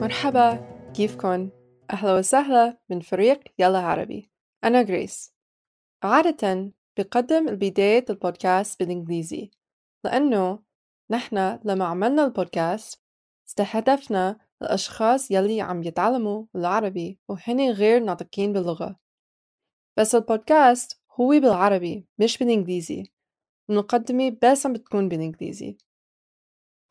مرحبا، كيفكن؟ أهلا وسهلا من فريق يلا عربي. أنا غريس. عادة بقدم البداية البودكاست بالإنجليزي لأنه نحن لما عملنا البودكاست استهدفنا الأشخاص يلي عم يتعلموا العربي وهن غير ناطقين باللغة، بس البودكاست هو بالعربي مش بالإنجليزي، المقدمة بس عم بتكون بالإنجليزي.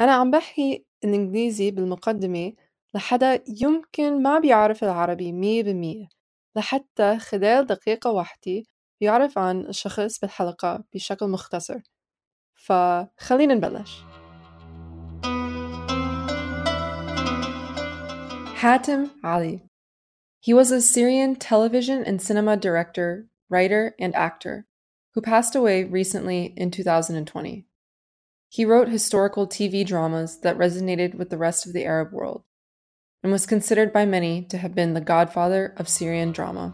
أنا عم بحكي الإنجليزي بالمقدمة لحدا يمكن ما بيعرف العربي 100%، لحتى خلال دقيقة واحدة بيعرف عن الشخص بالحلقة بشكل مختصر. فخلينا نبلش. Hatem Ali. He was a Syrian television and cinema director, writer, and actor who passed away recently in 2020. He wrote historical TV dramas that resonated with the rest of the Arab world and was considered by many to have been the godfather of Syrian drama.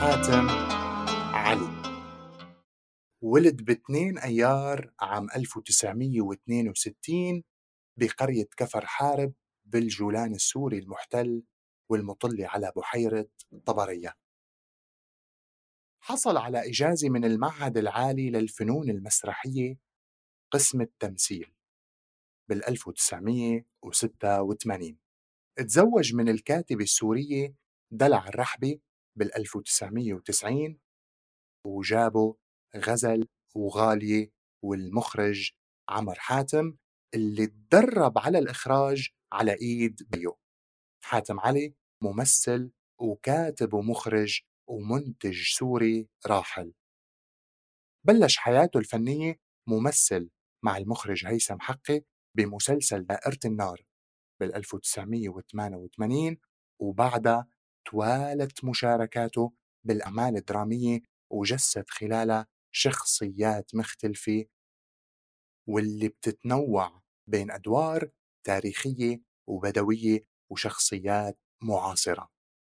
حاتم علي ولد ب2 أيار عام 1962 بقرية كفر حارب بالجولان السوري المحتل والمطل على بحيرة طبرية. حصل على إجازة من المعهد العالي للفنون المسرحية قسم التمثيل بال1986. تزوج من الكاتبة السورية دلع الرحبي بال1990 وجابوا غزل وغالية والمخرج عمر حاتم اللي تدرب على الإخراج على إيد بيو. حاتم علي ممثل وكاتب ومخرج ومنتج سوري راحل. بلش حياته الفنية ممثل مع المخرج هيثم حقي بمسلسل دائرة النار بال1988، وبعدها توالت مشاركاته بالأعمال الدرامية وجسد خلالها شخصيات مختلفة واللي بتتنوع بين أدوار تاريخية وبدوية وشخصيات معاصرة.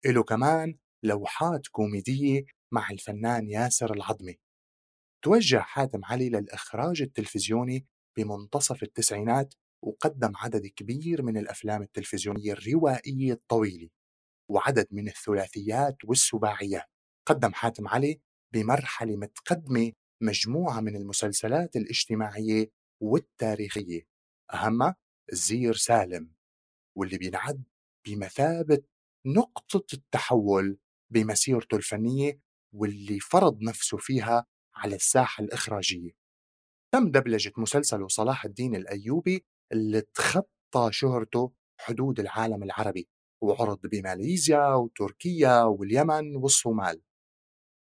إله كمان لوحات كوميدية مع الفنان ياسر العظمي. توجه حاتم علي للإخراج التلفزيوني بمنتصف التسعينات وقدم عدد كبير من الأفلام التلفزيونية الروائية الطويلة وعدد من الثلاثيات والسباعيات. قدم حاتم علي بمرحلة متقدمة مجموعة من المسلسلات الاجتماعية والتاريخية، أهمها الزير سالم واللي بينعد بمثابة نقطة التحول بمسيرته الفنية واللي فرض نفسه فيها على الساحة الإخراجية. تم دبلجة مسلسل صلاح الدين الأيوبي اللي تخطى شهرته حدود العالم العربي وعرض بماليزيا وتركيا واليمن والصومال.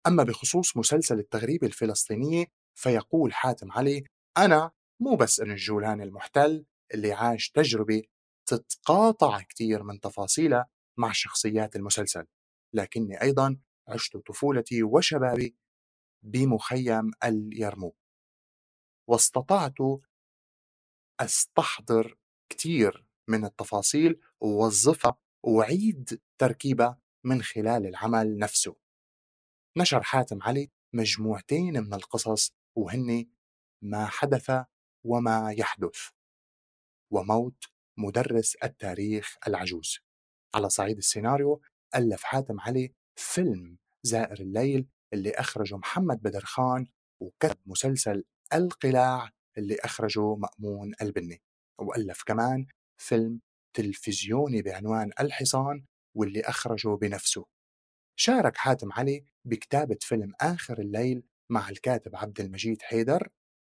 أما بخصوص مسلسل التغريبة الفلسطينية فيقول حاتم علي: أنا مو بس أن الجولان المحتل اللي عاش تجربة تتقاطع كتير من تفاصيلها مع شخصيات المسلسل، لكني أيضا عشت طفولتي وشبابي بمخيم اليرموك واستطعت أستحضر كتير من التفاصيل ووظفها وعيد تركيبها من خلال العمل نفسه. نشر حاتم علي مجموعتين من القصص وهن ما حدث وما يحدث وموت مدرس التاريخ العجوز. على صعيد السيناريو ألف حاتم علي فيلم زائر الليل اللي أخرجه محمد بدرخان، وكتب مسلسل القلاع اللي أخرجه مأمون البني، وألف كمان فيلم تلفزيوني بعنوان الحصان واللي أخرجه بنفسه. شارك حاتم علي بكتابة فيلم آخر الليل مع الكاتب عبد المجيد حيدر،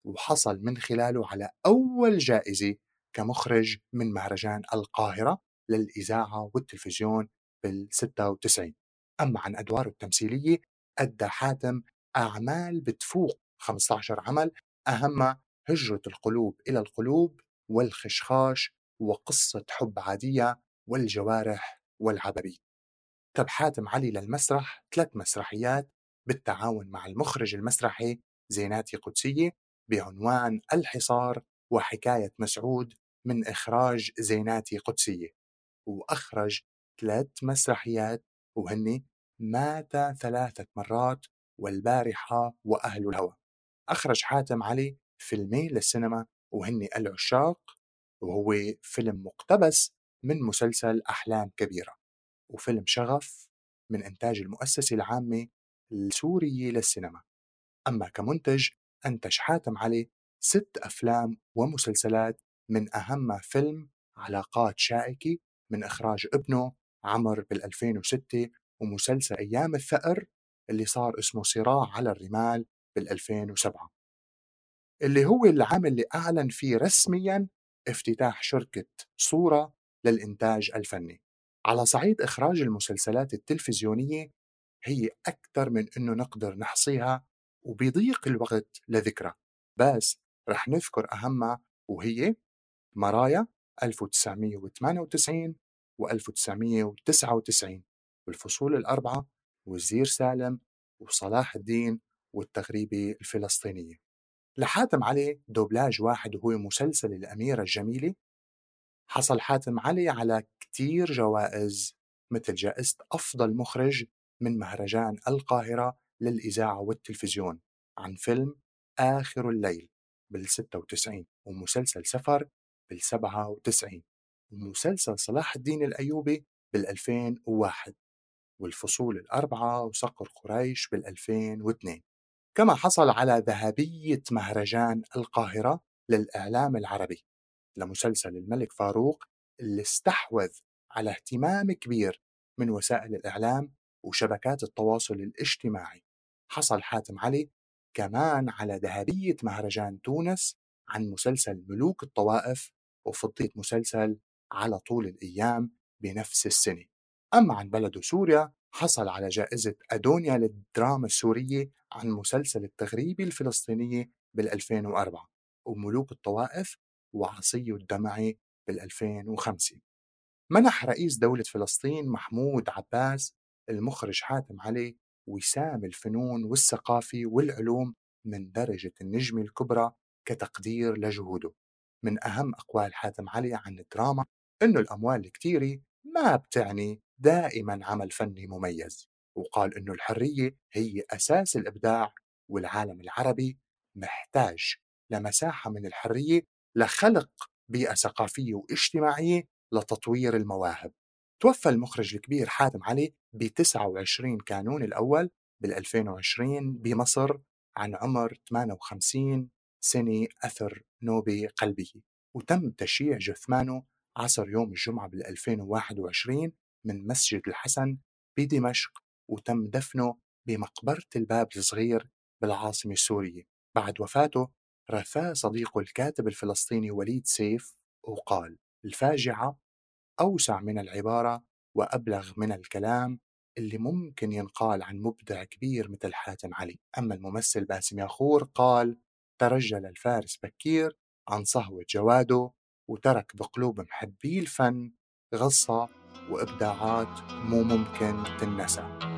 وحصل من خلاله على أول جائزة كمخرج من مهرجان القاهرة للإذاعة والتلفزيون بال96. أما عن أدواره التمثيلية أدى حاتم أعمال بتفوق 15 عمل، أهمها هجرة القلوب إلى القلوب والخشخاش وقصة حب عادية والجوارح والعبابيد. كتب حاتم علي للمسرح 3 مسرحيات بالتعاون مع المخرج المسرحي زيناتي قدسية بعنوان الحصار وحكاية مسعود من إخراج زيناتي قدسية، وأخرج 3 مسرحيات وهن مات 3 مرات والبارحة وأهل الهوى. أخرج حاتم علي فيلمين للسينما وهن العشاق وهو فيلم مقتبس من مسلسل أحلام كبيرة وفيلم شغف من إنتاج المؤسسة العامة السورية للسينما. أما كمنتج أنتج حاتم علي 6 أفلام ومسلسلات، من أهمها فيلم علاقات شائكة من إخراج ابنه عمر بال2006، ومسلسل أيام الثأر اللي صار اسمه صراع على الرمال بال2007، اللي هو العام اللي أعلن فيه رسمياً افتتاح شركة صورة للإنتاج الفني. على صعيد إخراج المسلسلات التلفزيونية هي أكثر من إنه نقدر نحصيها وبيضيق الوقت لذكرها، بس رح نذكر أهمها وهي مرايا 1998 و1999 والفصول ال4 والزير سالم وصلاح الدين والتغريبة الفلسطينية. لحاتم علي دوبلاج واحد وهو مسلسل الأميرة الجميلة. حصل حاتم علي على كتير جوائز مثل جائزة أفضل مخرج من مهرجان القاهرة للإذاعة والتلفزيون عن فيلم آخر الليل بال96، ومسلسل سفر بال97، ومسلسل صلاح الدين الأيوبي بال2001، والفصول ال4 وصقر قريش بال2002. كما حصل على ذهبية مهرجان القاهرة للإعلام العربي لمسلسل الملك فاروق، اللي استحوذ على اهتمام كبير من وسائل الإعلام وشبكات التواصل الاجتماعي. حصل حاتم علي كمان على ذهبية مهرجان تونس عن مسلسل ملوك الطوائف، وفضيت مسلسل على طول الأيام بنفس السنة. أما عن بلده سوريا، حصل على جائزة أدونيا للدراما السورية عن مسلسل التغريبة الفلسطينية بال2004، وملوك الطوائف وعصي الدمعي بال2005. منح رئيس دولة فلسطين محمود عباس المخرج حاتم علي وسام الفنون والثقافي والعلوم من درجة النجمة الكبرى كتقدير لجهوده. من أهم أقوال حاتم علي عن الدراما إنه الأموال الكتيرة ما بتعني دائما عمل فني مميز، وقال إنه الحرية هي أساس الإبداع، والعالم العربي محتاج لمساحة من الحرية لخلق بيئة ثقافية واجتماعية لتطوير المواهب. توفى المخرج الكبير حاتم علي ب29 كانون الأول بال2020 بمصر عن عمر 58 سنة أثر نوبة قلبية، وتم تشييع جثمانه عصر يوم الجمعة بال2021 من مسجد الحسن بدمشق، وتم دفنه بمقبرة الباب الصغير بالعاصمة السورية. بعد وفاته رثاه صديقه الكاتب الفلسطيني وليد سيف وقال: الفاجعة أوسع من العبارة وأبلغ من الكلام اللي ممكن ينقال عن مبدع كبير مثل حاتم علي. أما الممثل باسم ياخور قال: ترجل الفارس بكير عن صهوة جواده، وترك بقلوب محبي الفن غصة وإبداعات مو ممكن تنسى.